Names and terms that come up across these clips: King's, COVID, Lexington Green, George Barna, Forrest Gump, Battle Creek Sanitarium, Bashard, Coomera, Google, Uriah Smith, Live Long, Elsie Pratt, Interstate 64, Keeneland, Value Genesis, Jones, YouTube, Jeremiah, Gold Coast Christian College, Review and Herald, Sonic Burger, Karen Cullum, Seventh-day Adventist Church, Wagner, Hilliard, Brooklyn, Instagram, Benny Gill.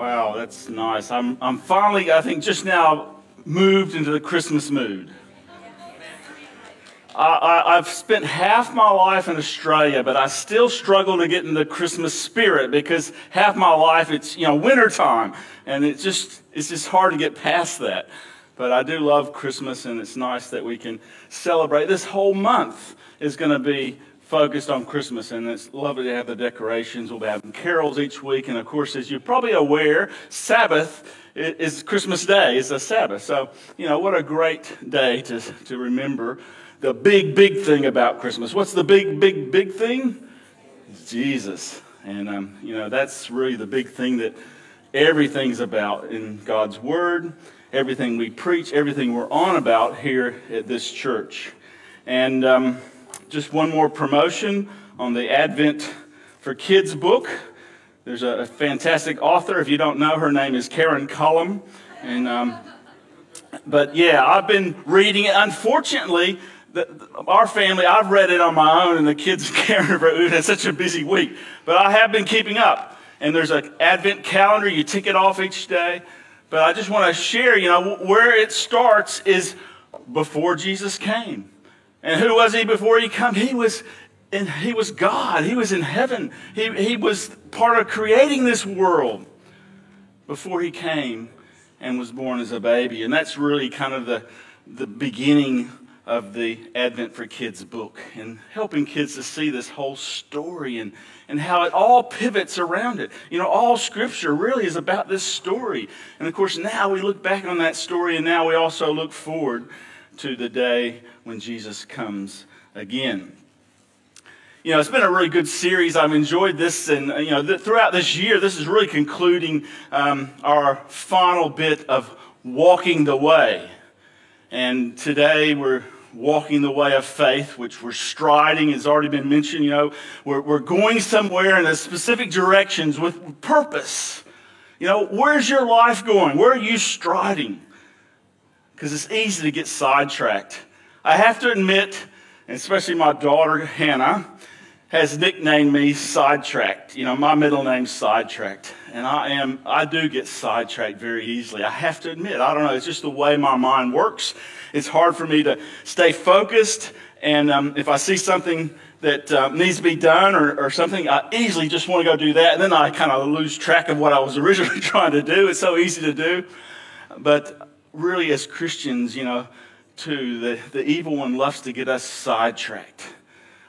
Wow, that's nice. I'm finally, I think, just now moved into the Christmas mood. I've spent half my life in Australia, but I still struggle to get in the Christmas spirit because half my life it's, you know, winter time, and it's just hard to get past that. But I do love Christmas, and it's nice that we can celebrate. This whole month is going to be focused on Christmas, and it's lovely to have the decorations. We'll be having carols each week, and of course, as you're probably aware, Sabbath is Christmas Day, is a Sabbath. So, you know, what a great day to remember the big, big thing about Christmas. What's the big, big, big thing? Jesus. And, you know, that's really the big thing that everything's about in God's Word, everything we preach, everything we're on about here at this church. And, just one more promotion on the Advent for Kids book. There's a fantastic author. If you don't know, her name is Karen Cullum. And, but yeah, I've been reading it. Unfortunately, our family, I've read it on my own, and the kids and Karen have had such a busy week. But I have been keeping up. And there's an Advent calendar. You tick it off each day. But I just want to share, you know, where it starts is before Jesus came. And who was he before he came? He was God. He was in heaven. He was part of creating this world before he came and was born as a baby. And that's really kind of the beginning of the Advent for Kids book, and helping kids to see this whole story and how it all pivots around it. You know, all Scripture really is about this story. And of course, now we look back on that story, and now we also look forward to the day when Jesus comes again. You know, it's been a really good series. I've enjoyed this, and you know, throughout this year, this is really concluding our final bit of walking the way. And today we're walking the way of faith, which we're striding, has already been mentioned. You know, we're going somewhere in a specific directions with purpose. You know, where's your life going? Where are you striding? Because it's easy to get sidetracked. I have to admit, and especially my daughter Hannah has nicknamed me Sidetracked. You know, my middle name's Sidetracked. And I do get sidetracked very easily. I have to admit, I don't know, it's just the way my mind works. It's hard for me to stay focused. And if I see something that needs to be done or something, I easily just want to go do that. And then I kind of lose track of what I was originally trying to do. It's so easy to do. But really, as Christians, you know, too, the evil one loves to get us sidetracked.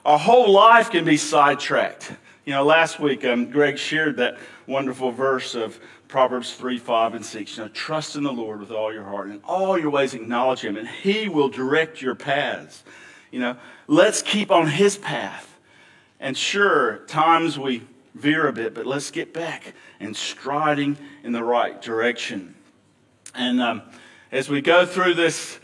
Our whole life can be sidetracked. You know, last week, Greg shared that wonderful verse of Proverbs 3, 5, and 6. You know, trust in the Lord with all your heart, and in all your ways acknowledge Him, and He will direct your paths. You know, let's keep on His path. And sure, at times we veer a bit, but let's get back and striding in the right direction. And as we go through this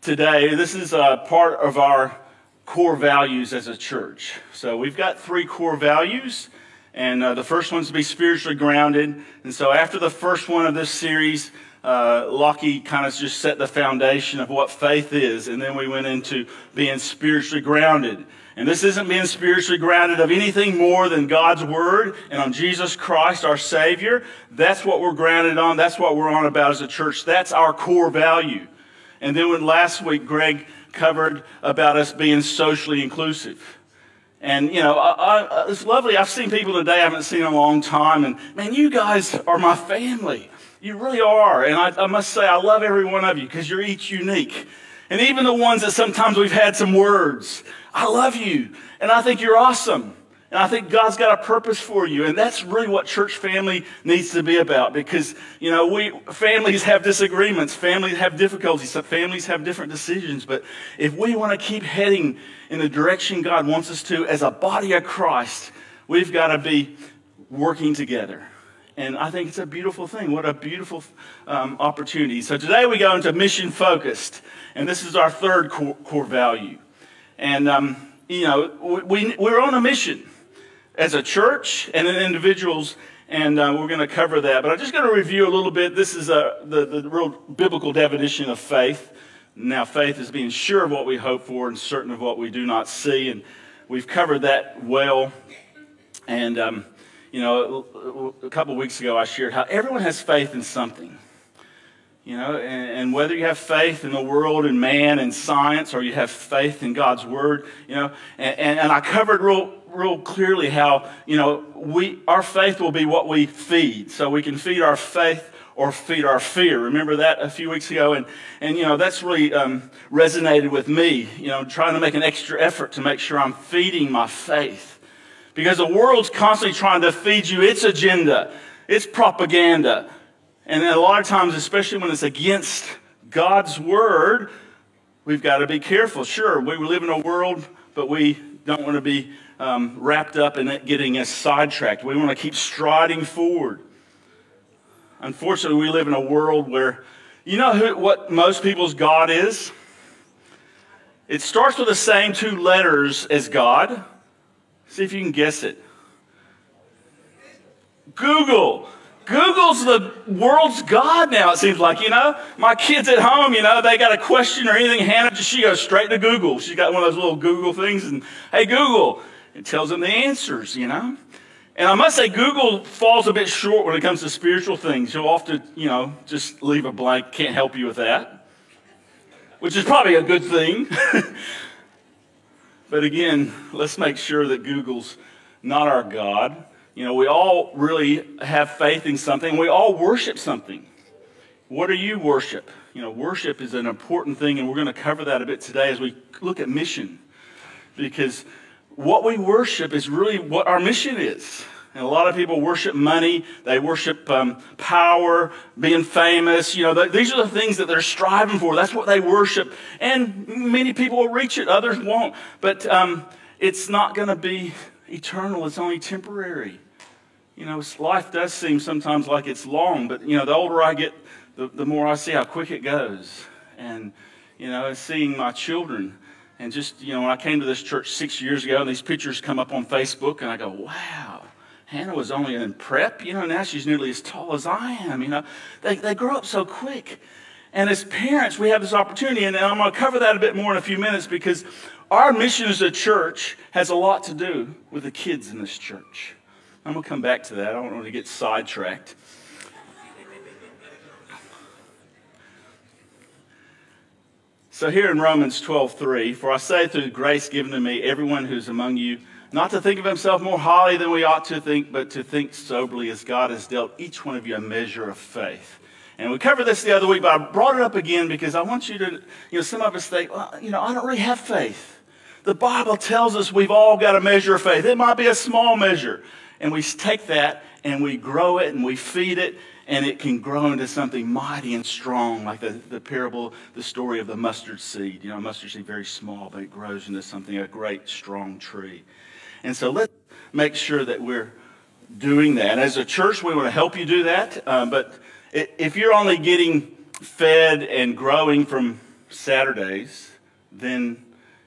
today, this is a part of our core values as a church. So we've got 3 core values, and the first one's to be spiritually grounded. And so after the first one of this series, Lockie kind of just set the foundation of what faith is, and then we went into being spiritually grounded. And this isn't being spiritually grounded of anything more than God's Word and on Jesus Christ, our Savior. That's what we're grounded on. That's what we're on about as a church. That's our core value. And then when last week Greg covered about us being socially inclusive. And, you know, it's lovely. I've seen people today I haven't seen in a long time. And, man, you guys are my family. You really are. And I must say I love every one of you because you're each unique. And even the ones that sometimes we've had some words. I love you, and I think you're awesome, and I think God's got a purpose for you, and that's really what church family needs to be about, because, you know, families have disagreements, families have difficulties, families have different decisions, but if we want to keep heading in the direction God wants us to as a body of Christ, we've got to be working together. And I think it's a beautiful thing. What a beautiful opportunity. So today we go into mission-focused, and this is our third core value. And, you know, we're on a mission as a church and as individuals, and we're going to cover that. But I'm just going to review a little bit. This is the real biblical definition of faith. Now, faith is being sure of what we hope for and certain of what we do not see, and we've covered that well. And, You know, a couple weeks ago I shared how everyone has faith in something. You know, and whether you have faith in the world and man and science, or you have faith in God's Word, you know, and I covered real clearly how, you know, our faith will be what we feed. So we can feed our faith or feed our fear. Remember that a few weeks ago? And you know, that's really resonated with me, you know, trying to make an extra effort to make sure I'm feeding my faith. Because the world's constantly trying to feed you its agenda, its propaganda. And a lot of times, especially when it's against God's Word, we've got to be careful. Sure, we live in a world, but we don't want to be wrapped up in it getting us sidetracked. We want to keep striding forward. Unfortunately, we live in a world where, you know what most people's God is? It starts with the same two letters as God. See if you can guess it. Google. Google's the world's God now, it seems like, you know. My kids at home, you know, they got a question or anything, Hannah, she goes straight to Google. She's got one of those little Google things, and, hey, Google, it tells them the answers, you know. And I must say, Google falls a bit short when it comes to spiritual things. You'll often, you know, just leave a blank, can't help you with that, which is probably a good thing. But again, let's make sure that Google's not our God. You know, we all really have faith in something. We all worship something. What do you worship? You know, worship is an important thing, and we're going to cover that a bit today as we look at mission. Because what we worship is really what our mission is. And a lot of people worship money. They worship power, being famous. You know, these are the things that they're striving for. That's what they worship. And many people will reach it. Others won't. But it's not going to be eternal. It's only temporary. You know, life does seem sometimes like it's long, but, you know, the older I get, the more I see how quick it goes. And, you know, seeing my children, and just, you know, when I came to this church 6 years ago, and these pictures come up on Facebook, and I go, wow, Hannah was only in prep, you know, now she's nearly as tall as I am, you know. They grow up so quick. And as parents, we have this opportunity, and I'm going to cover that a bit more in a few minutes, because our mission as a church has a lot to do with the kids in this church. I'm going to come back to that. I don't want to get sidetracked. So here in Romans 12:3, for I say through grace given to me, everyone who's among you, not to think of himself more highly than we ought to think, but to think soberly as God has dealt each one of you a measure of faith. And we covered this the other week, but I brought it up again because I want you to, you know, some of us think, well, you know, I don't really have faith. The Bible tells us we've all got a measure of faith. It might be a small measure. And we take that and we grow it and we feed it, and it can grow into something mighty and strong, like the parable, the story of the mustard seed. You know, mustard seed, very small, but it grows into something, a great, strong tree. And so let's make sure that we're doing that. And as a church, we want to help you do that. But if you're only getting fed and growing from Saturdays, then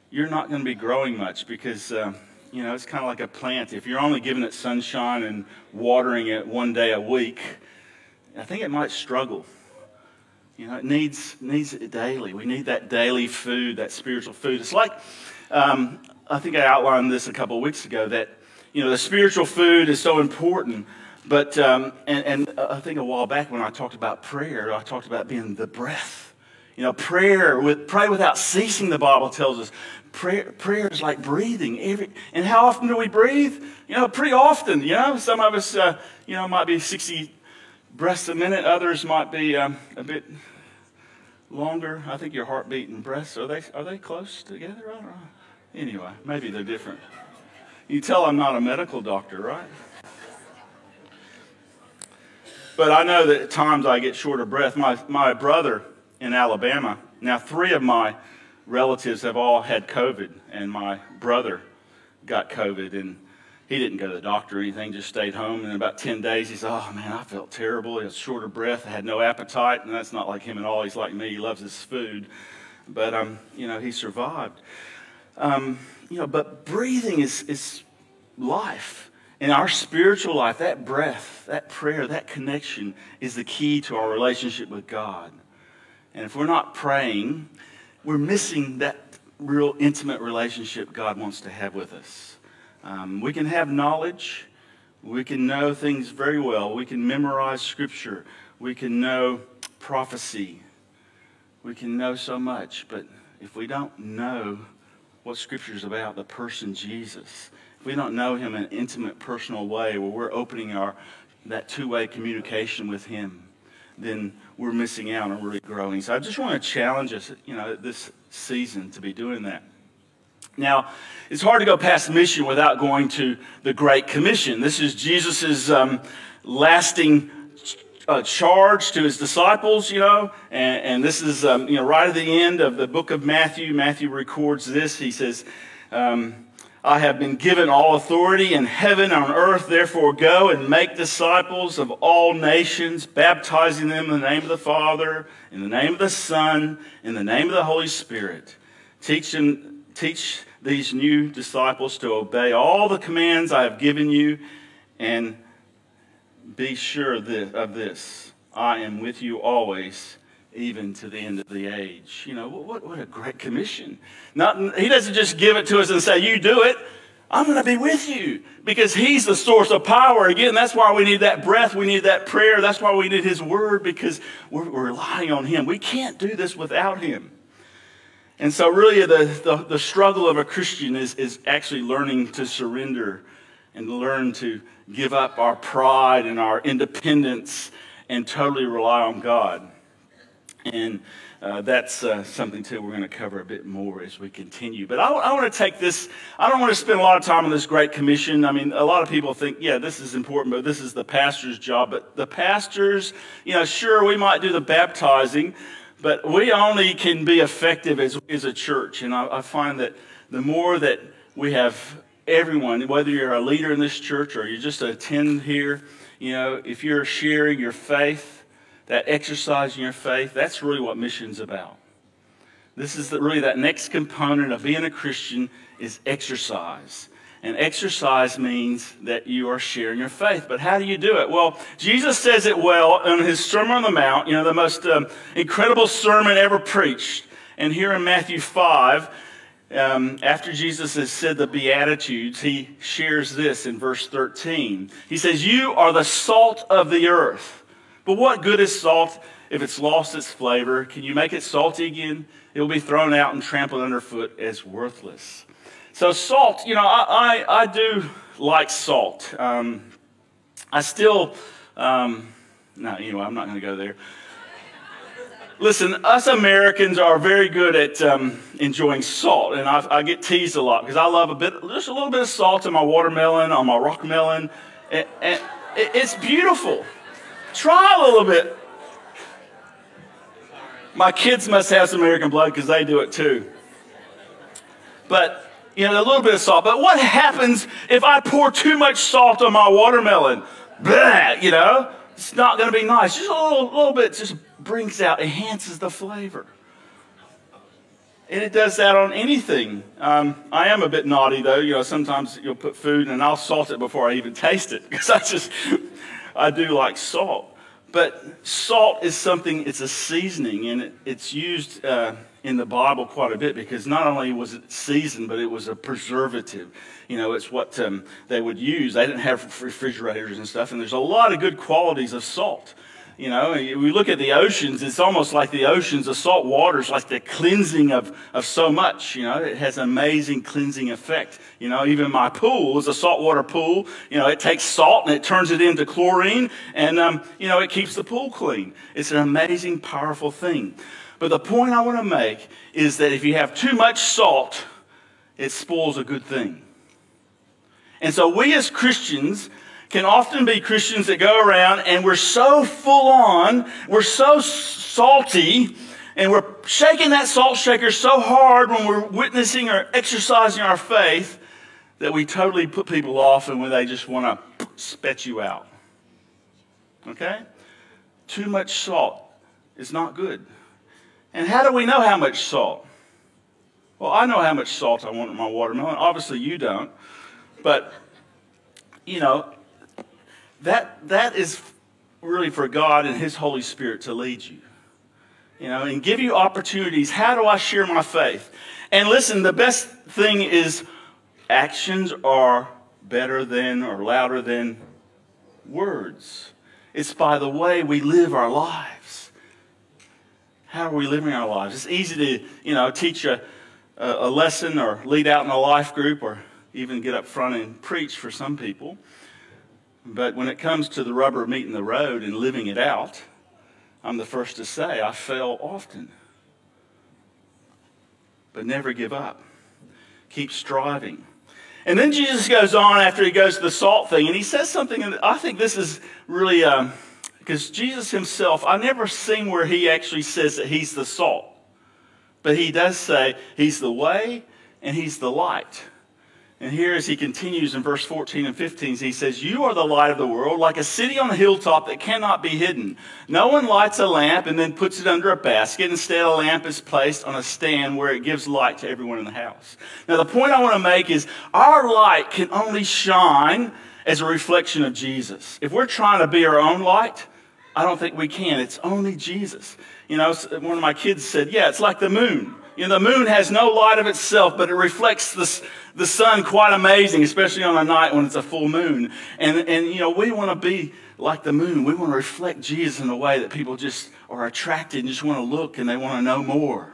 you're not going to be growing much, because, you know, it's kind of like a plant. If you're only giving it sunshine and watering it one day a week, I think it might struggle. You know, it needs it daily. We need that daily food, that spiritual food. It's like, I think I outlined this a couple of weeks ago, that, you know, the spiritual food is so important. But, and I think a while back when I talked about prayer, I talked about being the breath. You know, pray without ceasing, the Bible tells us. Prayer is like breathing. And how often do we breathe? You know, pretty often, you know. Some of us, you know, might be 60 breaths a minute. Others might be a bit longer. I think your heartbeat and breaths, are they close together? I don't know. Anyway, maybe they're different. You tell I'm not a medical doctor, right? But I know that at times I get short of breath. My brother in Alabama, now 3 of my relatives have all had COVID, and my brother got COVID, and he didn't go to the doctor or anything, just stayed home, and in about 10 days, he said, oh man, I felt terrible, he was short of breath, I had no appetite, and that's not like him at all, he's like me, he loves his food, but, you know, he survived. You know, but breathing is life. In our spiritual life, that breath, that prayer, that connection is the key to our relationship with God. And if we're not praying, we're missing that real intimate relationship God wants to have with us. We can have knowledge. We can know things very well. We can memorize Scripture. We can know prophecy. We can know so much. But if we don't know what Scripture is about, the person Jesus, if we don't know Him in an intimate, personal way where we're opening that two-way communication with Him, then we're missing out on really growing. So I just want to challenge us, this season to be doing that. Now, it's hard to go past mission without going to the Great Commission. This is Jesus' lasting charge to his disciples, and this is, right at the end of the book of Matthew. Matthew records this. He says, I have been given all authority in heaven and on earth, therefore go and make disciples of all nations, baptizing them in the name of the Father, in the name of the Son, in the name of the Holy Spirit. Teach these new disciples to obey all the commands I have given you, and be sure of this, I am with you always, even to the end of the age. What a great commission. He doesn't just give it to us and say, you do it. I'm going to be with you, because he's the source of power. Again, that's why we need that breath. We need that prayer. That's why we need his word, because we're relying on him. We can't do this without him. And so really the struggle of a Christian is actually learning to surrender and learn to give up our pride and our independence and totally rely on God. And that's something, too, we're going to cover a bit more as we continue. But I want to take this. I don't want to spend a lot of time on this Great Commission. I mean, a lot of people think, yeah, this is important, but this is the pastor's job. But the pastors, sure, we might do the baptizing, but we only can be effective as a church. And I find that the more that we have everyone, whether you're a leader in this church or you just attend here, if you're sharing your faith, that exercising your faith, that's really what mission's about. This is really that next component of being a Christian is exercise. And exercise means that you are sharing your faith. But how do you do it? Well, Jesus says it well in his Sermon on the Mount, the most incredible sermon ever preached. And here in Matthew 5, after Jesus has said the Beatitudes, he shares this in verse 13. He says, you are the salt of the earth. But what good is salt if it's lost its flavor? Can you make it salty again? It will be thrown out and trampled underfoot as worthless. So salt, I do like salt. I'm not going to go there. Listen, us Americans are very good at enjoying salt, and I get teased a lot because I love just a little bit of salt in my watermelon, on my rock melon, and it's beautiful. Try a little bit. My kids must have some American blood because they do it too. But, a little bit of salt. But what happens if I pour too much salt on my watermelon? Blah, it's not going to be nice. Just a little bit just brings out, enhances the flavor. And it does that on anything. I am a bit naughty though. Sometimes you'll put food and I'll salt it before I even taste it because I do like salt, but salt is something, it's a seasoning, and it's used in the Bible quite a bit because not only was it seasoned, but it was a preservative. It's what they would use. They didn't have refrigerators and stuff, and there's a lot of good qualities of salt. We look at the oceans, it's almost like the oceans, the salt water is like the cleansing of so much, It has an amazing cleansing effect. Even my pool is a saltwater pool. It takes salt and it turns it into chlorine and, it keeps the pool clean. It's an amazing, powerful thing. But the point I want to make is that if you have too much salt, it spoils a good thing. And so we as Christians can often be Christians that go around and we're so full on, we're so salty, and we're shaking that salt shaker so hard when we're witnessing or exercising our faith that we totally put people off and when they just want to spat you out. Okay? Too much salt is not good. And how do we know how much salt? Well, I know how much salt I want in my watermelon. Obviously, you don't. But, That is really for God and His Holy Spirit to lead you, and give you opportunities. How do I share my faith? And listen, the best thing is actions are better than or louder than words. It's by the way we live our lives. How are we living our lives? It's easy to, teach a lesson or lead out in a life group or even get up front and preach for some people. But when it comes to the rubber meeting the road and living it out, I'm the first to say I fail often. But never give up. Keep striving. And then Jesus goes on after he goes to the salt thing, and he says something, and I think this is really, because Jesus himself, I've never seen where he actually says that he's the salt. But he does say he's the way and he's the light. And here as he continues in verse 14 and 15, he says, "You are the light of the world, like a city on a hilltop that cannot be hidden. No one lights a lamp and then puts it under a basket. Instead, a lamp is placed on a stand where it gives light to everyone in the house." Now, the point I want to make is our light can only shine as a reflection of Jesus. If we're trying to be our own light, I don't think we can. It's only Jesus. One of my kids said, yeah, it's like the moon. The moon has no light of itself, but it reflects the sun quite amazing, especially on a night when it's a full moon. And we want to be like the moon. We want to reflect Jesus in a way that people just are attracted and just want to look and they want to know more.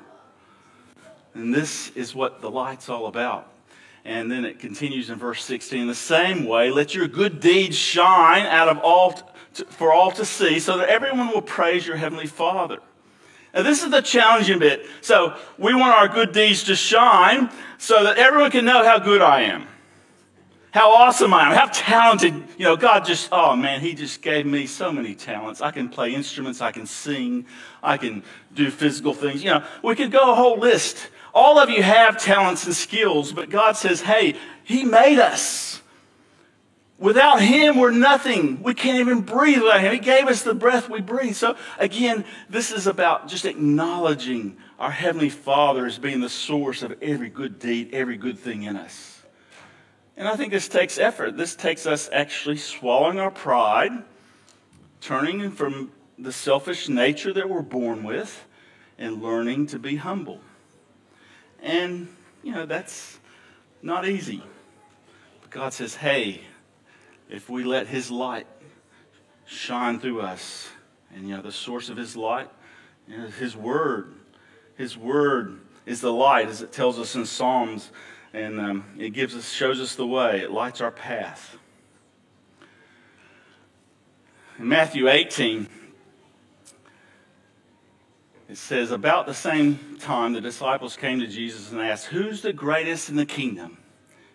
And this is what the light's all about. And then it continues in verse 16. "The same way, let your good deeds shine out of for all to see, so that everyone will praise your heavenly Father." Now, this is the challenging bit. So we want our good deeds to shine so that everyone can know how good I am, how awesome I am, how talented. God just, oh man, he just gave me so many talents. I can play instruments, I can sing, I can do physical things. We could go a whole list. All of you have talents and skills, but God says, hey, he made us. Without him, we're nothing. We can't even breathe without him. He gave us the breath we breathe. So again, this is about just acknowledging our Heavenly Father as being the source of every good deed, every good thing in us. And I think this takes effort. This takes us actually swallowing our pride, turning from the selfish nature that we're born with, and learning to be humble. And, that's not easy. But God says, hey, if we let his light shine through us, and the source of his light is his word. His word is the light, as it tells us in Psalms, and it shows us the way. It lights our path. In Matthew 18, it says, "About the same time the disciples came to Jesus and asked, 'Who's the greatest in the kingdom?'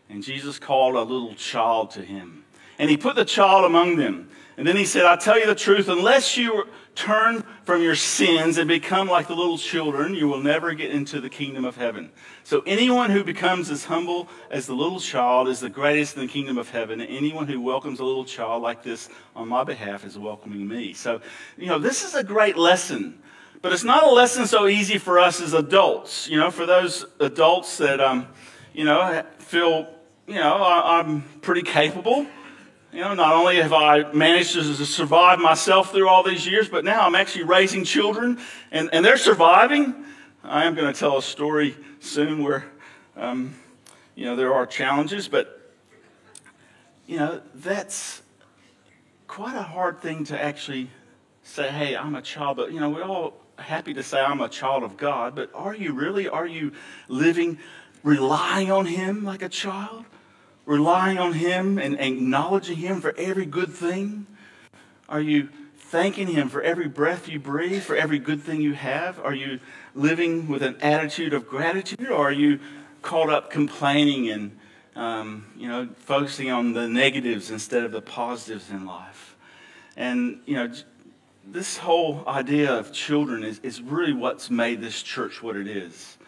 And Jesus called a little child to him. And he put the child among them. And then he said, 'I tell you the truth, unless you turn from your sins and become like the little children, you will never get into the kingdom of heaven. So anyone who becomes as humble as the little child is the greatest in the kingdom of heaven. And anyone who welcomes a little child like this on my behalf is welcoming me.'" So, this is a great lesson. But it's not a lesson so easy for us as adults. For those adults that, feel, I'm pretty capable. Not only have I managed to survive myself through all these years, but now I'm actually raising children, and they're surviving. I am going to tell a story soon where, there are challenges, but, that's quite a hard thing to actually say, hey, I'm a child. But, we're all happy to say I'm a child of God, but are you living, relying on him like a child? Relying on him and acknowledging him for every good thing? Are you thanking him for every breath you breathe, for every good thing you have? Are you living with an attitude of gratitude, or are you caught up complaining and, focusing on the negatives instead of the positives in life? And, this whole idea of children is really what's made this church what it is.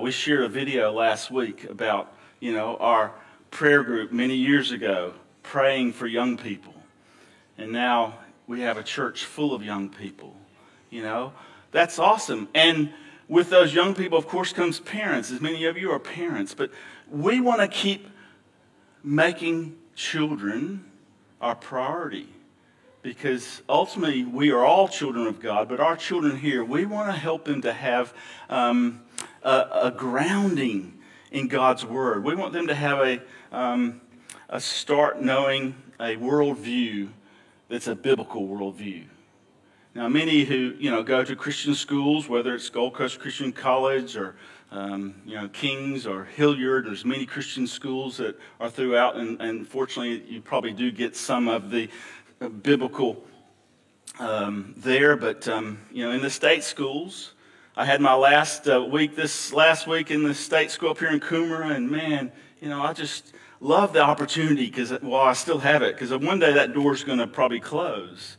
We shared a video last week about, our prayer group many years ago praying for young people, and now we have a church full of young people. That's awesome. And with those young people, of course, comes parents, as many of you are parents. But we want to keep making children our priority, because ultimately we are all children of God. But our children here, we want to help them to have a grounding in God's Word. We want them to have a start knowing a worldview that's a biblical worldview. Now, many who, go to Christian schools, whether it's Gold Coast Christian College or, King's or Hilliard, there's many Christian schools that are throughout, and fortunately, you probably do get some of the biblical there, but, in the state schools, I had my last week, this last week in the state school up here in Coomera, and man, I just love the opportunity because, well, I still have it, because one day that door's going to probably close.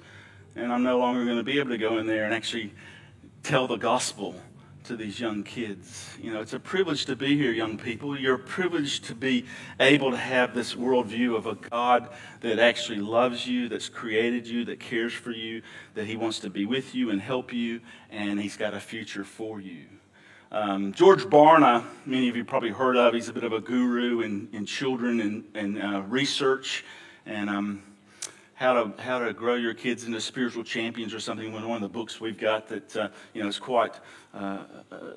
And I'm no longer going to be able to go in there and actually tell the gospel to these young kids. It's a privilege to be here, young people. You're privileged to be able to have this worldview of a God that actually loves you, that's created you, that cares for you, that He wants to be with you and help you, and He's got a future for you. George Barna, many of you probably heard of. He's a bit of a guru in children and research, and how to grow your kids into spiritual champions or something. One of the books we've got that is quite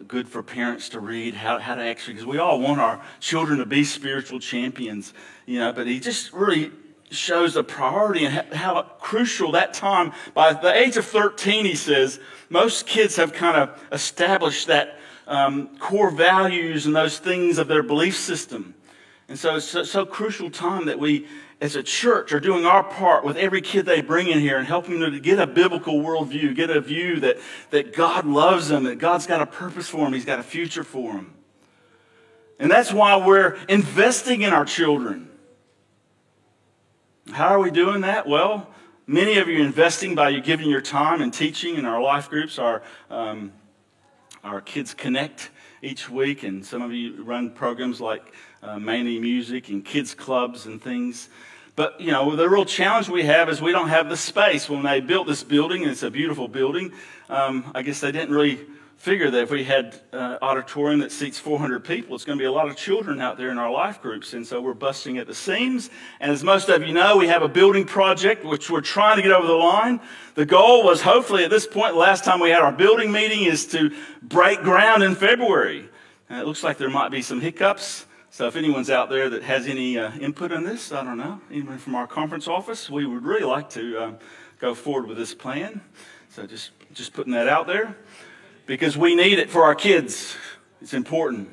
good for parents to read. How to actually, because we all want our children to be spiritual champions, But he just really shows the priority and how crucial that time. By the age of 13, he says most kids have kind of established that core values and those things of their belief system, and so it's so crucial time that we, as a church, are doing our part with every kid they bring in here and helping them to get a biblical worldview, get a view that God loves them, that God's got a purpose for them, He's got a future for them. And that's why we're investing in our children. How are we doing that? Well, many of you are investing by you giving your time and teaching in our life groups, our Kids Connect each week, and some of you run programs like mainly music and kids clubs and things. But, the real challenge we have is we don't have the space. When they built this building, and it's a beautiful building, I guess they didn't really figure that if we had an auditorium that seats 400 people, it's going to be a lot of children out there in our life groups. And so we're busting at the seams. And as most of you know, we have a building project, which we're trying to get over the line. The goal was, hopefully at this point, last time we had our building meeting, is to break ground in February. And it looks like there might be some hiccups. So if anyone's out there that has any input on this, I don't know, anyone from our conference office, we would really like to go forward with this plan. So just putting that out there, because we need it for our kids. It's important,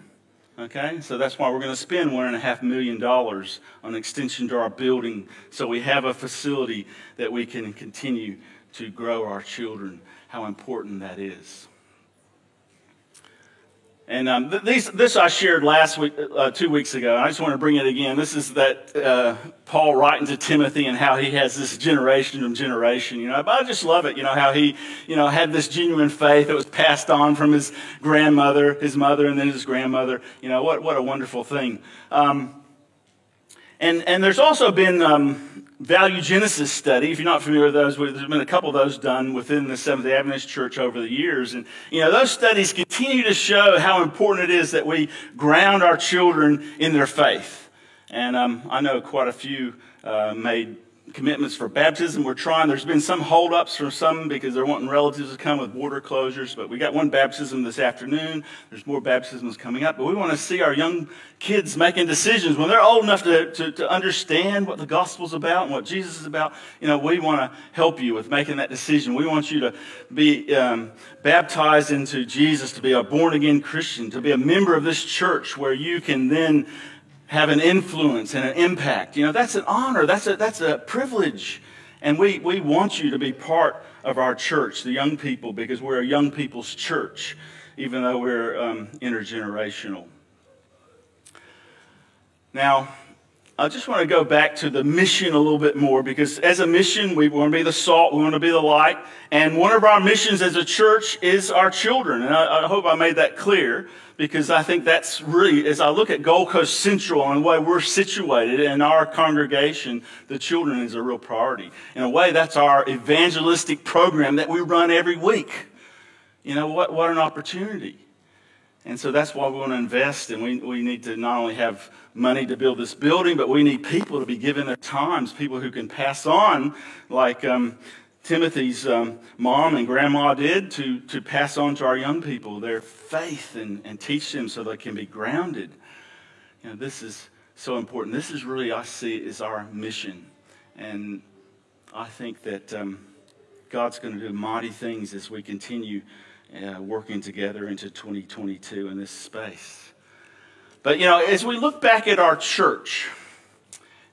okay? So that's why we're going to spend $1.5 million on extension to our building, so we have a facility that we can continue to grow our children. How important that is. And this I shared last week, 2 weeks ago. I just want to bring it again. This is that Paul writing to Timothy and how he has this generation from generation. But I just love it. How he, had this genuine faith that was passed on from his grandmother, his mother, and then his grandmother. What a wonderful thing. And there's also been Value Genesis study. If you're not familiar with those, there's been a couple of those done within the Seventh-day Adventist Church over the years. And, those studies continue to show how important it is that we ground our children in their faith. And I know quite a few made commitments for baptism. We're trying. There's been some holdups from some because they're wanting relatives to come with border closures. But we got one baptism this afternoon. There's more baptisms coming up. But we want to see our young kids making decisions when they're old enough to understand what the gospel's about and what Jesus is about. We want to help you with making that decision. We want you to be baptized into Jesus, to be a born-again Christian, to be a member of this church where you can then have an influence and an impact. That's an honor. That's a privilege. And we want you to be part of our church, the young people, because we're a young people's church, even though we're intergenerational. Now, I just want to go back to the mission a little bit more, because as a mission, we want to be the salt, we want to be the light, and one of our missions as a church is our children, and I hope I made that clear, because I think that's really, as I look at Gold Coast Central and the way we're situated in our congregation, the children is a real priority. In a way, that's our evangelistic program that we run every week. What an opportunity. And so that's why we want to invest, and we need to not only have money to build this building, but we need people to be given their times, people who can pass on, like Timothy's mom and grandma did, to pass on to our young people their faith and teach them so they can be grounded. This is so important. This is really, I see, is our mission. And I think that God's going to do mighty things as we continue working together into 2022 in this space. But, you know, as we look back at our church,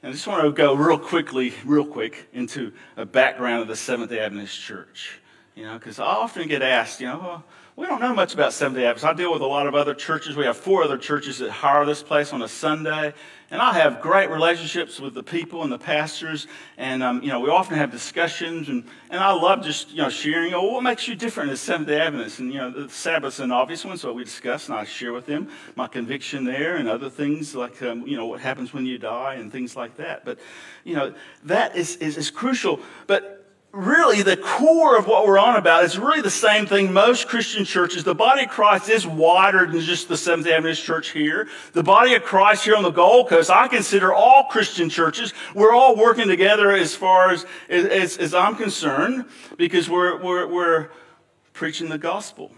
and I just want to go real quick into a background of the Seventh-day Adventist Church, you know, because I often get asked, you know, well, we don't know much about Seventh-day Adventists. I deal with a lot of other churches. We have 4 other churches that hire this place on a Sunday. And I have great relationships with the people and the pastors. And, you know, we often have discussions. And I love just, you know, sharing, oh, what makes you different as Seventh-day Adventists? And, you know, the Sabbath's an obvious one, so we discuss, and I share with them my conviction there and other things like, you know, what happens when you die and things like that. But, you know, that is crucial. But really, the core of what we're on about is really the same thing most Christian churches. The body of Christ is wider than just the Seventh-day Adventist Church here. The body of Christ here on the Gold Coast, I consider all Christian churches. We're all working together as far as I'm concerned, because we're preaching the gospel.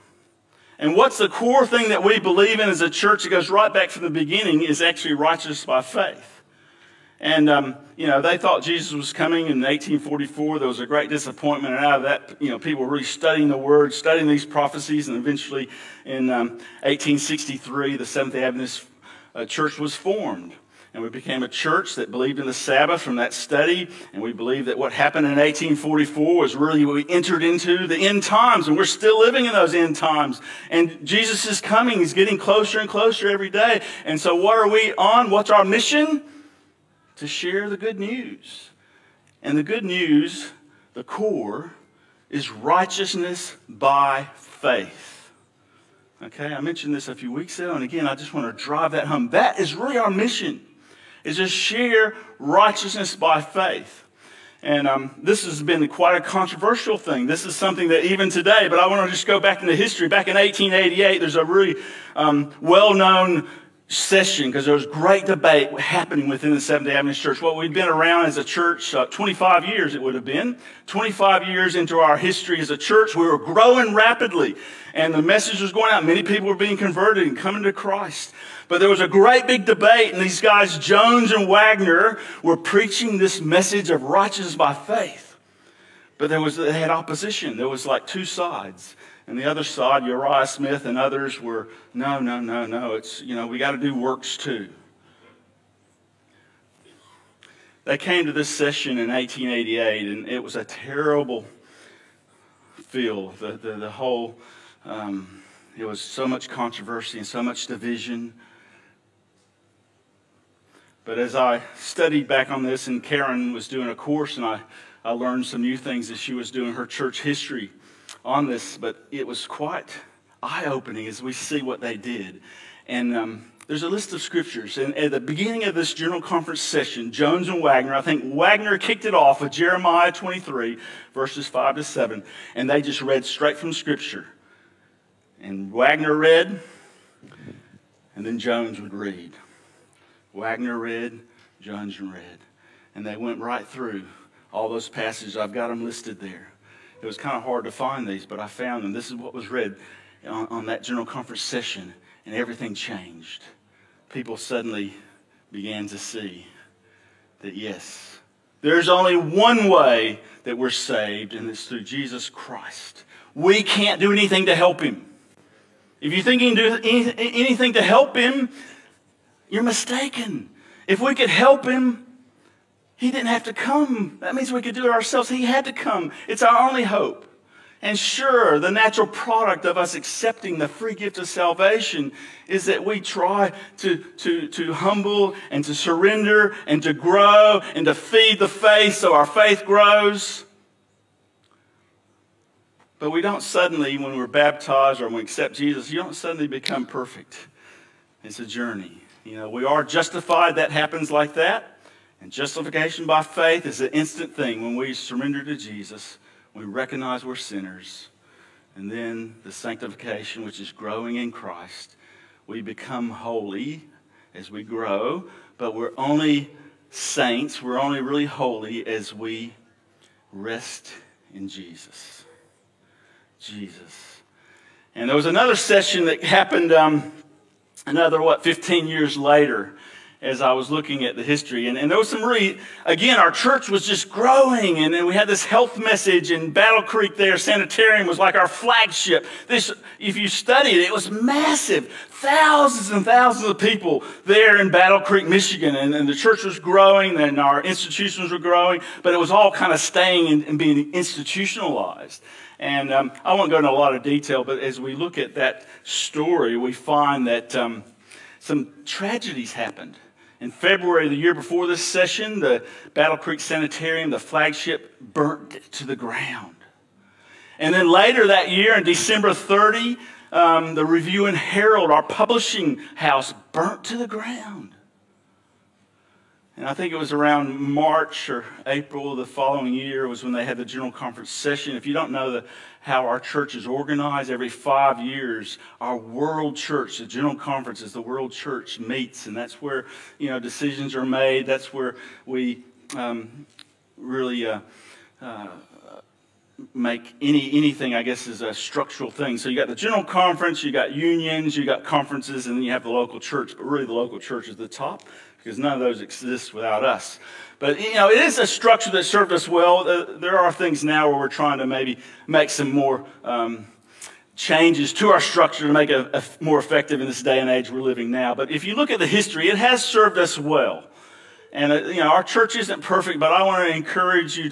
And what's the core thing that we believe in as a church that goes right back from the beginning is actually righteousness by faith. And, you know, they thought Jesus was coming in 1844. There was a great disappointment. And out of that, you know, people were really studying the Word, studying these prophecies. And eventually, in 1863, the Seventh-day Adventist Church was formed. And we became a church that believed in the Sabbath from that study. And we believe that what happened in 1844 was really what we entered into the end times. And we're still living in those end times. And Jesus is coming. He's getting closer and closer every day. And so what are we on? What's our mission? To share the good news. And the good news, the core, is righteousness by faith. Okay, I mentioned this a few weeks ago, and again, I just want to drive that home. That is really our mission, is to share righteousness by faith. And this has been quite a controversial thing. This is something that even today, but I want to just go back into history. Back in 1888, there's a really well-known session, because there was great debate happening within the Seventh-day Adventist Church. Well, we'd been around as a church 25 years, it would have been. 25 years into our history as a church, we were growing rapidly, and the message was going out. Many people were being converted and coming to Christ. But there was a great big debate, and these guys, Jones and Wagner, were preaching this message of righteousness by faith. But they had opposition. There was like 2 sides. And the other side, Uriah Smith and others, were, no, no, no, no. It's, you know, we got to do works too. They came to this session in 1888, and it was a terrible feel. The whole, it was so much controversy and so much division. But as I studied back on this, and Karen was doing a course, and I learned some new things as she was doing her church history on this, but it was quite eye-opening as we see what they did. And there's a list of scriptures. And at the beginning of this general conference session, Jones and Wagner, I think Wagner kicked it off with Jeremiah 23, verses 5 to 7. And they just read straight from scripture. And Wagner read, and then Jones would read. Wagner read, Jones read. And they went right through all those passages. I've got them listed there. It was kind of hard to find these, but I found them. This is what was read on that general conference session, and everything changed. People suddenly began to see that, yes, there's only one way that we're saved, and it's through Jesus Christ. We can't do anything to help Him. If you think you can do anything to help Him, you're mistaken. If we could help Him, He didn't have to come. That means we could do it ourselves. He had to come. It's our only hope. And sure, the natural product of us accepting the free gift of salvation is that we try to humble and to surrender and to grow and to feed the faith so our faith grows. But we don't suddenly, when we're baptized or when we accept Jesus, you don't suddenly become perfect. It's a journey. You know, we are justified. That happens like that. And justification by faith is an instant thing. When we surrender to Jesus, we recognize we're sinners. And then the sanctification, which is growing in Christ, we become holy as we grow, but we're only saints, we're only really holy as we rest in Jesus. Jesus. And there was another session that happened 15 years later. as I was looking at the history. And there was some really, again, our church was just growing, and we had this health message, and Battle Creek there, Sanitarium, was like our flagship. This, if you studied it, it was massive. Thousands and thousands of people there in Battle Creek, Michigan, and the church was growing, and our institutions were growing, but it was all kind of staying and being institutionalized. And I won't go into a lot of detail, but as we look at that story, we find that some tragedies happened. In February, the year before this session, the Battle Creek Sanitarium, the flagship, burnt to the ground. And then later that year, on December 30, the Review and Herald, our publishing house, burnt to the ground. And I think it was around March or April the following year was when they had the general conference session. If you don't know how our church is organized, every 5 years, our world church, the general conference is the world church meets, and that's where, you know, decisions are made. That's where we really make anything, I guess, is a structural thing. So you got the general conference, you got unions, you got conferences, and then you have the local church. But really, the local church is the top, because none of those exist without us. But, you know, it is a structure that served us well. There are things now where we're trying to maybe make some more changes to our structure to make it more effective in this day and age we're living now. But if you look at the history, it has served us well. And, you know, our church isn't perfect, but I want to encourage you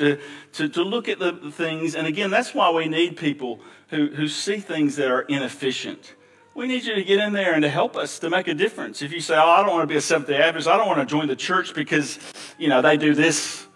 to look at the things. And, again, that's why we need people who see things that are inefficient. We need you to get in there and to help us to make a difference. If you say, oh, I don't want to be a Seventh-day Adventist, I don't want to join the church because, you know, they do this.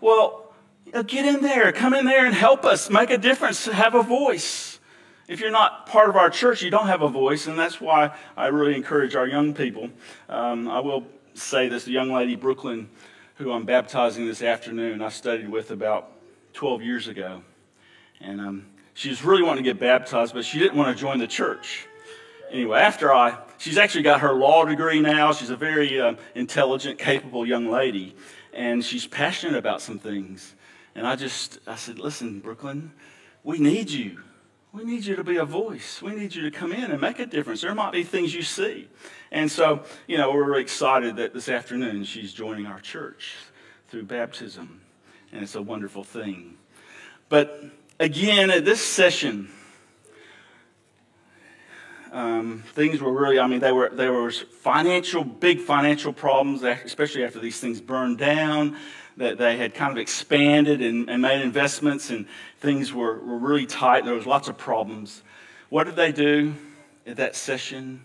Well, get in there. Come in there and help us. Make a difference. Have a voice. If you're not part of our church, you don't have a voice, and that's why I really encourage our young people. I will say this, the young lady, Brooklyn, who I'm baptizing this afternoon, I studied with about 12 years ago, and she was really wanting to get baptized, but she didn't want to join the church. Anyway, she's actually got her law degree now. She's a very intelligent, capable young lady, and she's passionate about some things. And I said, listen, Brooklyn, we need you. We need you to be a voice. We need you to come in and make a difference. There might be things you see. And so, you know, we're really excited that this afternoon she's joining our church through baptism, and it's a wonderful thing. But again, at this session, things were really, I mean, there were big financial problems, especially after these things burned down, that they had kind of expanded and made investments, and things were really tight. There was lots of problems. What did they do at that session?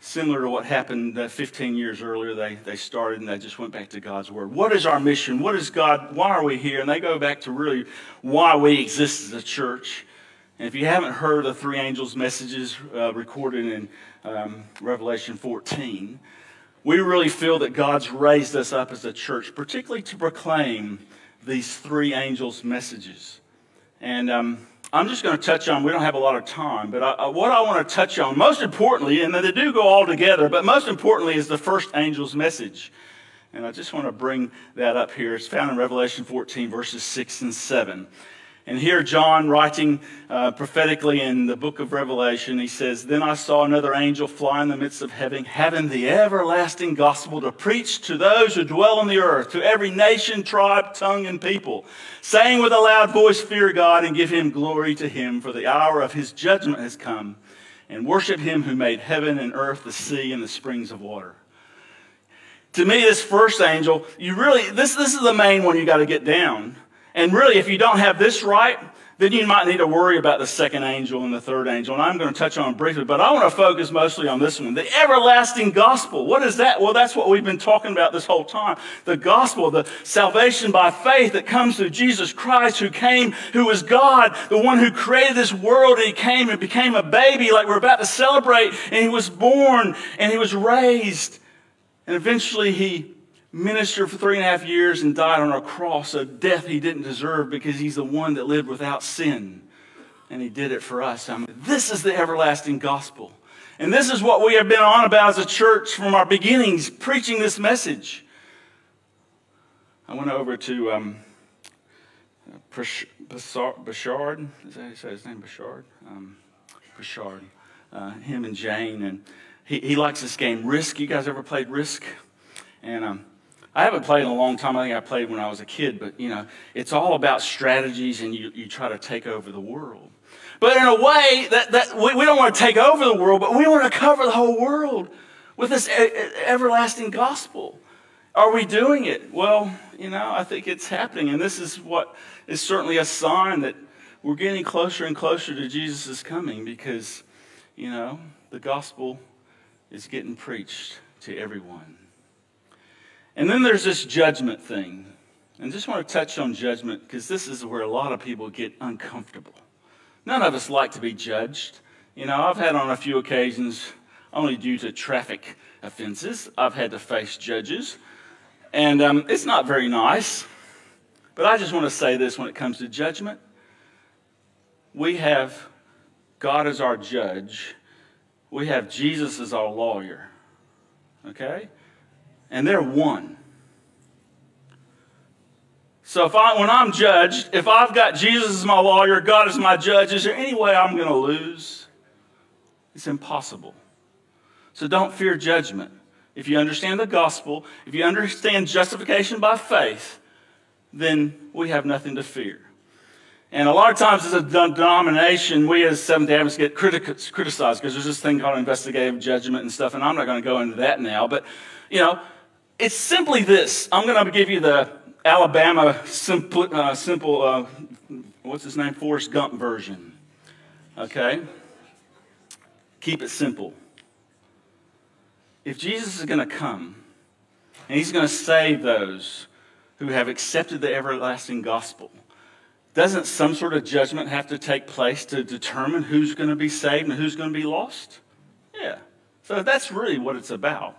Similar to what happened 15 years earlier, they started and they just went back to God's Word. What is our mission? What is God? Why are we here? And they go back to really why we exist as a church. And if you haven't heard the three angels' messages recorded in Revelation 14, we really feel that God's raised us up as a church, particularly to proclaim these three angels' messages. And I'm just going to touch on, we don't have a lot of time, but what I want to touch on, most importantly, and they do go all together, but most importantly is the first angel's message. And I just want to bring that up here. It's found in Revelation 14, verses 6 and 7. And here John, writing prophetically in the book of Revelation, he says, Then I saw another angel fly in the midst of heaven, having the everlasting gospel to preach to those who dwell on the earth, to every nation, tribe, tongue, and people, saying with a loud voice, Fear God and give him glory to him, for the hour of his judgment has come, and worship him who made heaven and earth, the sea, and the springs of water. To me, this first angel, this is the main one you got to get down. And really, if you don't have this right, then you might need to worry about the second angel and the third angel. And I'm going to touch on it briefly, but I want to focus mostly on this one. The everlasting gospel. What is that? Well, that's what we've been talking about this whole time. The gospel, the salvation by faith that comes through Jesus Christ, who came, who was God, the one who created this world, and he came and became a baby like we're about to celebrate, and he was born, and he was raised, and eventually he ministered for 3.5 years and died on a cross, a death he didn't deserve, because he's the one that lived without sin. And he did it for us. I mean, this is the everlasting gospel. And this is what we have been on about as a church from our beginnings, preaching this message. I went over to Bashard. Is that how you say his name? Bashard? Bashard. Him and Jane. And he likes this game, Risk. You guys ever played Risk? And I haven't played in a long time. I think I played when I was a kid, but you know, it's all about strategies, and you try to take over the world. But in a way, we don't want to take over the world, but we want to cover the whole world with this everlasting gospel. Are we doing it? Well, you know, I think it's happening, and this is what is certainly a sign that we're getting closer and closer to Jesus' coming, because, you know, the gospel is getting preached to everyone. And then there's this judgment thing. And I just want to touch on judgment, because this is where a lot of people get uncomfortable. None of us like to be judged. You know, I've had on a few occasions, only due to traffic offenses, I've had to face judges. And it's not very nice. But I just want to say this when it comes to judgment. We have God as our judge. We have Jesus as our lawyer. Okay? And they're one. So when I'm judged, if I've got Jesus as my lawyer, God as my judge, is there any way I'm going to lose? It's impossible. So don't fear judgment. If you understand the gospel, if you understand justification by faith, then we have nothing to fear. And a lot of times as a denomination, we as Seventh-day Adventists get criticized because there's this thing called investigative judgment and stuff, and I'm not going to go into that now. But, you know, it's simply this. I'm going to give you the Alabama Forrest Gump version. Okay? Keep it simple. If Jesus is going to come, and he's going to save those who have accepted the everlasting gospel, doesn't some sort of judgment have to take place to determine who's going to be saved and who's going to be lost? Yeah. So that's really what it's about.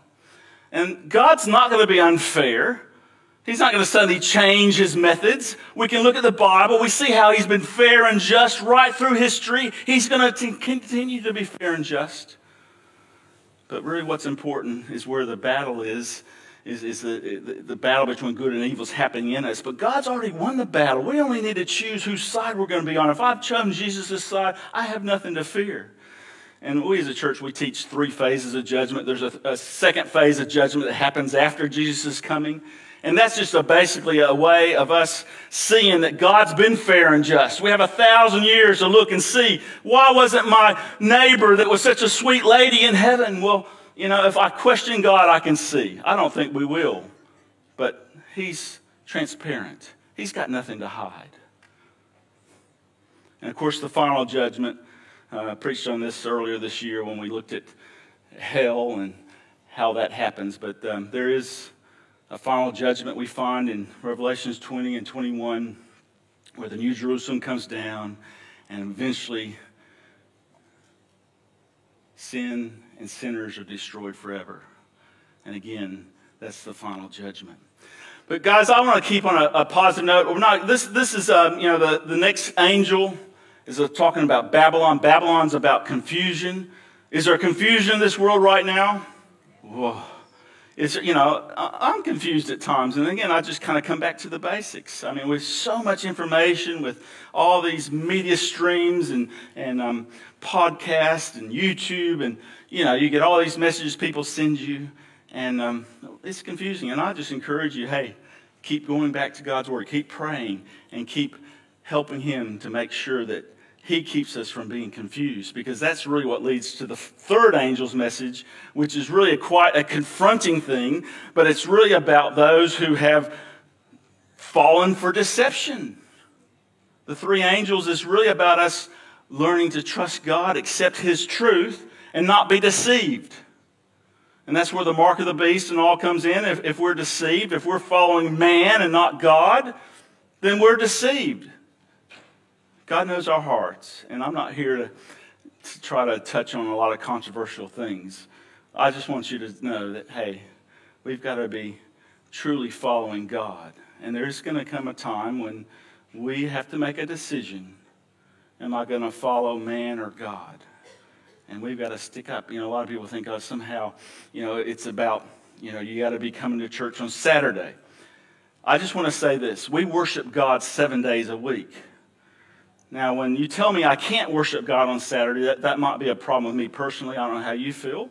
And God's not going to be unfair. He's not going to suddenly change his methods. We can look at the Bible. We see how he's been fair and just right through history. He's going to continue to be fair and just. But really what's important is where the battle is the battle between good and evil is happening in us. But God's already won the battle. We only need to choose whose side we're going to be on. If I've chosen Jesus' side, I have nothing to fear. And we as a church, we teach three phases of judgment. There's a second phase of judgment that happens after Jesus' coming. And that's just basically a way of us seeing that God's been fair and just. We have 1,000 years to look and see, why wasn't my neighbor that was such a sweet lady in heaven? Well, you know, if I question God, I can see. I don't think we will. But he's transparent. He's got nothing to hide. And, of course, the final judgment, I preached on this earlier this year when we looked at hell and how that happens. But there is a final judgment we find in Revelations 20 and 21 where the New Jerusalem comes down and eventually sin and sinners are destroyed forever. And again, that's the final judgment. But guys, I want to keep on a positive note. We're not, this is, you know, the next angel is talking about Babylon. Babylon's about confusion. Is there confusion in this world right now? Whoa. It's, you know, I'm confused at times. And again, I just kind of come back to the basics. I mean, with so much information, with all these media streams and podcasts and YouTube, and, you know, you get all these messages people send you, and it's confusing. And I just encourage you, hey, keep going back to God's Word. Keep praying and keep helping Him to make sure that He keeps us from being confused, because that's really what leads to the third angel's message, which is really quite a confronting thing, but it's really about those who have fallen for deception. The three angels is really about us learning to trust God, accept His truth, and not be deceived. And that's where the mark of the beast and all comes in. If we're deceived, if we're following man and not God, then we're deceived. God knows our hearts, and I'm not here to try to touch on a lot of controversial things. I just want you to know that, hey, we've got to be truly following God. And there's going to come a time when we have to make a decision. Am I going to follow man or God? And we've got to stick up. You know, a lot of people think, oh, somehow, you know, it's about, you know, you got to be coming to church on Saturday. I just want to say this. We worship God 7 days a week. Now, when you tell me I can't worship God on Saturday, that might be a problem with me personally. I don't know how you feel.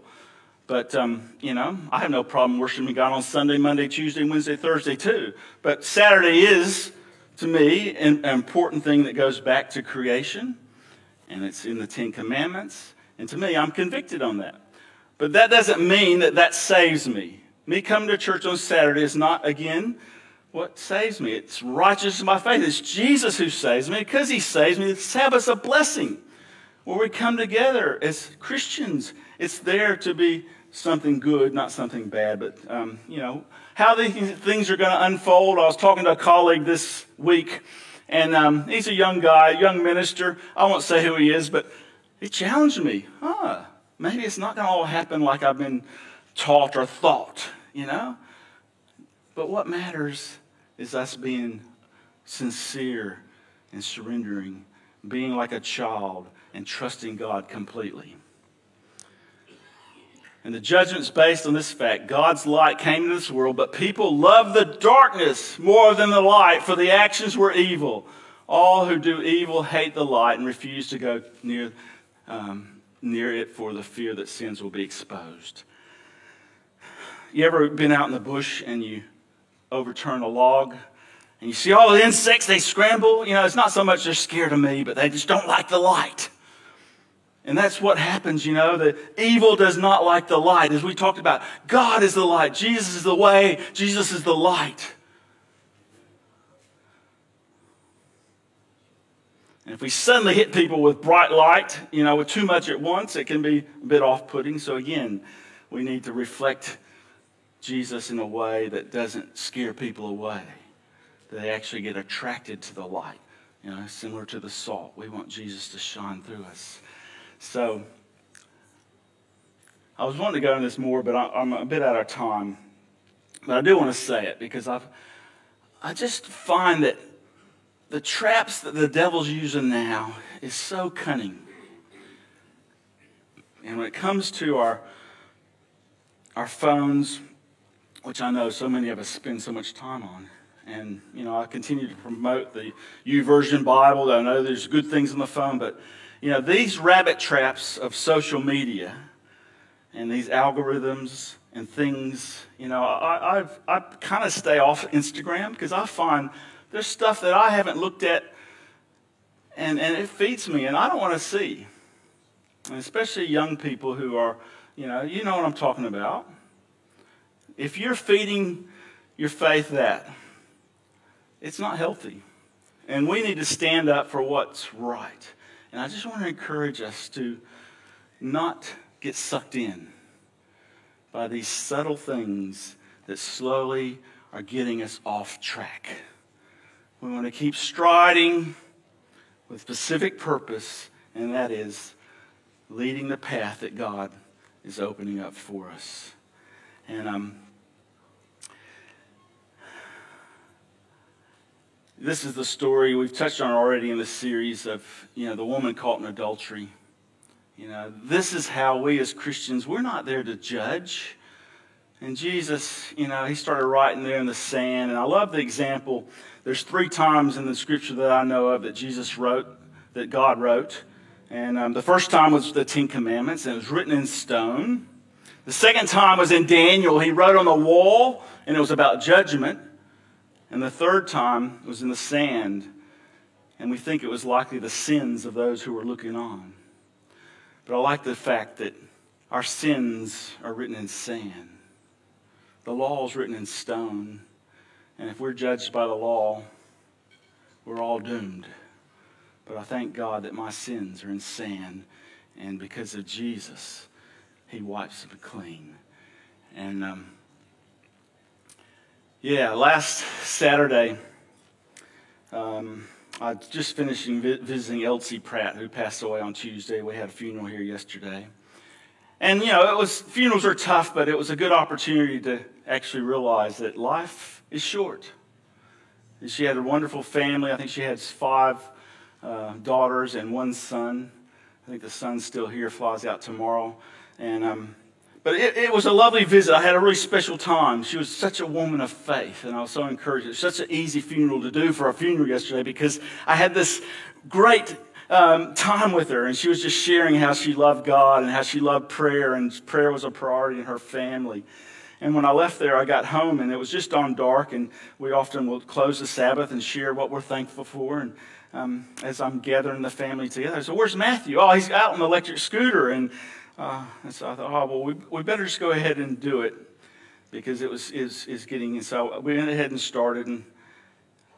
But, I have no problem worshiping God on Sunday, Monday, Tuesday, Wednesday, Thursday too. But Saturday is, to me, an important thing that goes back to creation. And it's in the Ten Commandments. And to me, I'm convicted on that. But that doesn't mean that that saves me. Me coming to church on Saturday is not, again, what saves me. It's righteousness of my faith. It's Jesus who saves me. Because he saves me, the Sabbath's a blessing. Where we come together as Christians, it's there to be something good, not something bad. But, how these things are going to unfold. I was talking to a colleague this week, and he's a young guy, young minister. I won't say who he is, but he challenged me. Maybe it's not going to all happen like I've been taught or thought, But what matters is us being sincere and surrendering, being like a child and trusting God completely. And the judgment's based on this fact. God's light came into this world, but people love the darkness more than the light, for the actions were evil. All who do evil hate the light and refuse to go near it for the fear that sins will be exposed. You ever been out in the bush and you overturn a log and you see all the insects, they scramble? It's not so much they're scared of me, but they just don't like the light. And that's what happens, the evil does not like the light. As we talked about, God is the light. Jesus is the way. Jesus is the light. And if we suddenly hit people with bright light, with too much at once, it can be a bit off-putting. So again, we need to reflect Jesus in a way that doesn't scare people away. They actually get attracted to the light, similar to the salt. We want Jesus to shine through us. So, I was wanting to go into this more, but I'm a bit out of time. But I do want to say it, because I just find that the traps that the devil's using now is so cunning. And when it comes to our phones, which I know so many of us spend so much time on, and, I continue to promote the YouVersion Bible. I know there's good things on the phone, but these rabbit traps of social media and these algorithms and things, I kind of stay off Instagram because I find there's stuff that I haven't looked at and it feeds me and I don't want to see. And especially young people who are, you know what I'm talking about. If you're feeding your faith that, it's not healthy. And we need to stand up for what's right. And I just want to encourage us to not get sucked in by these subtle things that slowly are getting us off track. We want to keep striding with specific purpose, and that is leading the path that God is opening up for us. And this is the story we've touched on already in the series of, the woman caught in adultery. This is how we as Christians, we're not there to judge. And Jesus, he started writing there in the sand. And I love the example. There's 3 times in the scripture that I know of that Jesus wrote, that God wrote. And the first time was the Ten Commandments, and it was written in stone. The second time was in Daniel. He wrote on the wall, and it was about judgment. And the third time was in the sand, and we think it was likely the sins of those who were looking on. But I like the fact that our sins are written in sand. The law is written in stone, and if we're judged by the law, we're all doomed. But I thank God that my sins are in sand, and because of Jesus, he wipes them clean. And last Saturday, I was just finishing visiting Elsie Pratt, who passed away on Tuesday. We had a funeral here yesterday. And, funerals are tough, but it was a good opportunity to actually realize that life is short. And she had a wonderful family. I think she had 5 daughters and 1 son. I think the son's still here, flies out tomorrow. And but it was a lovely visit. I had a really special time. She was such a woman of faith, and I was so encouraged. It was such an easy funeral to do for our funeral yesterday because I had this great time with her, and she was just sharing how she loved God and how she loved prayer, and prayer was a priority in her family. And when I left there, I got home, and it was just on dark, and we often will close the Sabbath and share what we're thankful for. And as I'm gathering the family together, I said, "Where's Matthew?" "Oh, he's out on the electric scooter." And so I thought, "Oh, well, we better just go ahead and do it," because it was is getting. And so we went ahead and started, and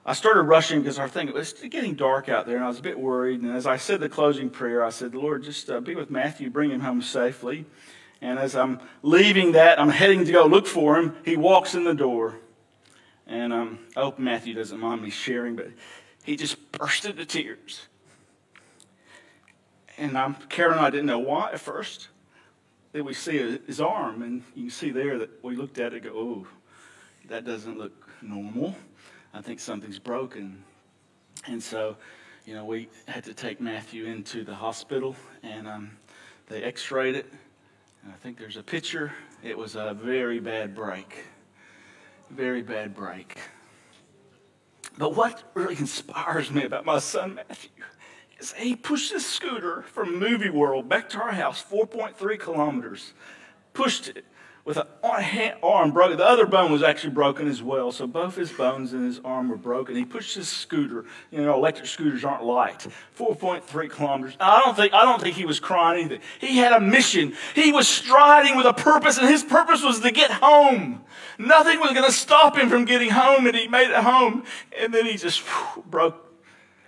I started rushing because our thing, it was getting dark out there, and I was a bit worried. And as I said the closing prayer, I said, "Lord, just be with Matthew, bring him home safely." And as I'm leaving that, I'm heading to go look for him. He walks in the door. And I hope Matthew doesn't mind me sharing, but he just burst into tears. And Karen and I didn't know why at first. Then we see his arm, and you can see there that we looked at it and go, "Oh, that doesn't look normal. I think something's broken." And so, you know, we had to take Matthew into the hospital, and they x-rayed it. I think there's a picture. It was a very bad break. Very bad break. But what really inspires me about my son Matthew is he pushed this scooter from Movie World back to our house, 4.3 kilometers. Pushed it with an arm broken. The other bone was actually broken as well, so both his bones and his arm were broken. He pushed his scooter. You know, electric scooters aren't light. 4.3 kilometers. I don't think he was crying either. He had a mission. He was striding with a purpose, and his purpose was to get home. Nothing was going to stop him from getting home, and he made it home, and then he just broke.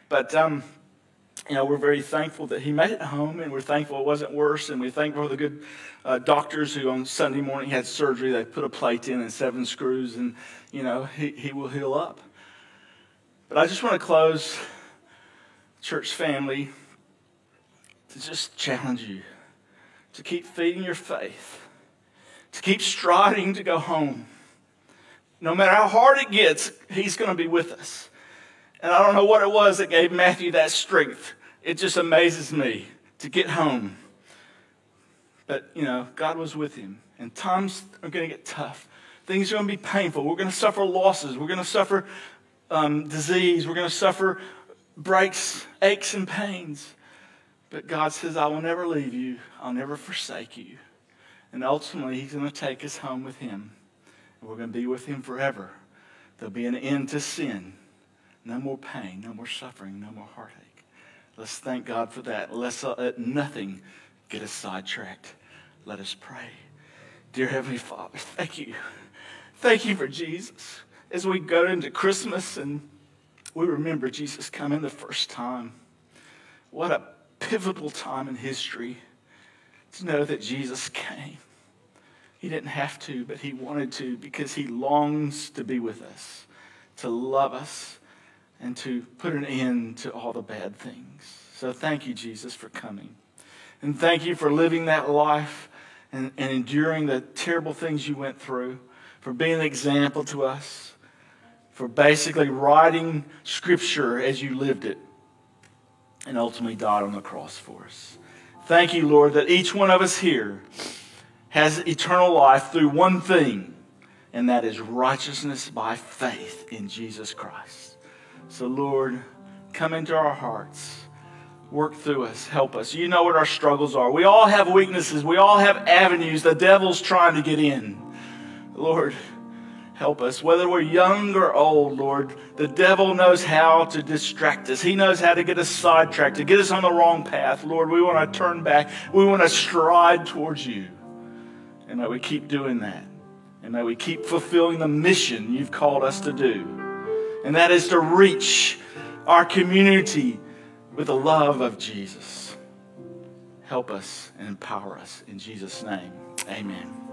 But, you know, we're very thankful that he made it home, and we're thankful it wasn't worse, and we're thankful for the good doctors who on Sunday morning had surgery. They put a plate in and 7 screws, and, you know, he will heal up. But I just want to close, church family, to just challenge you to keep feeding your faith, to keep striding to go home. No matter how hard it gets, he's going to be with us. And I don't know what it was that gave Matthew that strength. It just amazes me to get home. But, you know, God was with him. And times are going to get tough. Things are going to be painful. We're going to suffer losses. We're going to suffer disease. We're going to suffer breaks, aches, and pains. But God says, "I will never leave you. I'll never forsake you." And ultimately, he's going to take us home with him. And we're going to be with him forever. There'll be an end to sin. No more pain, no more suffering, no more heartache. Let's thank God for that. Let's let nothing get us sidetracked. Let us pray. Dear Heavenly Father, thank you. Thank you for Jesus. As we go into Christmas and we remember Jesus coming the first time, what a pivotal time in history to know that Jesus came. He didn't have to, but he wanted to, because he longs to be with us, to love us, and to put an end to all the bad things. So thank you, Jesus, for coming. And thank you for living that life and enduring the terrible things you went through, for being an example to us, for basically writing Scripture as you lived it, and ultimately died on the cross for us. Thank you, Lord, that each one of us here has eternal life through one thing, and that is righteousness by faith in Jesus Christ. So, Lord, come into our hearts, work through us, help us. You know what our struggles are. We all have weaknesses. We all have avenues. The devil's trying to get in. Lord, help us. Whether we're young or old, Lord, the devil knows how to distract us. He knows how to get us sidetracked, to get us on the wrong path. Lord, we want to turn back. We want to stride towards you. And may we keep doing that. And may we keep fulfilling the mission you've called us to do. And that is to reach our community with the love of Jesus. Help us and empower us. In Jesus' name, amen.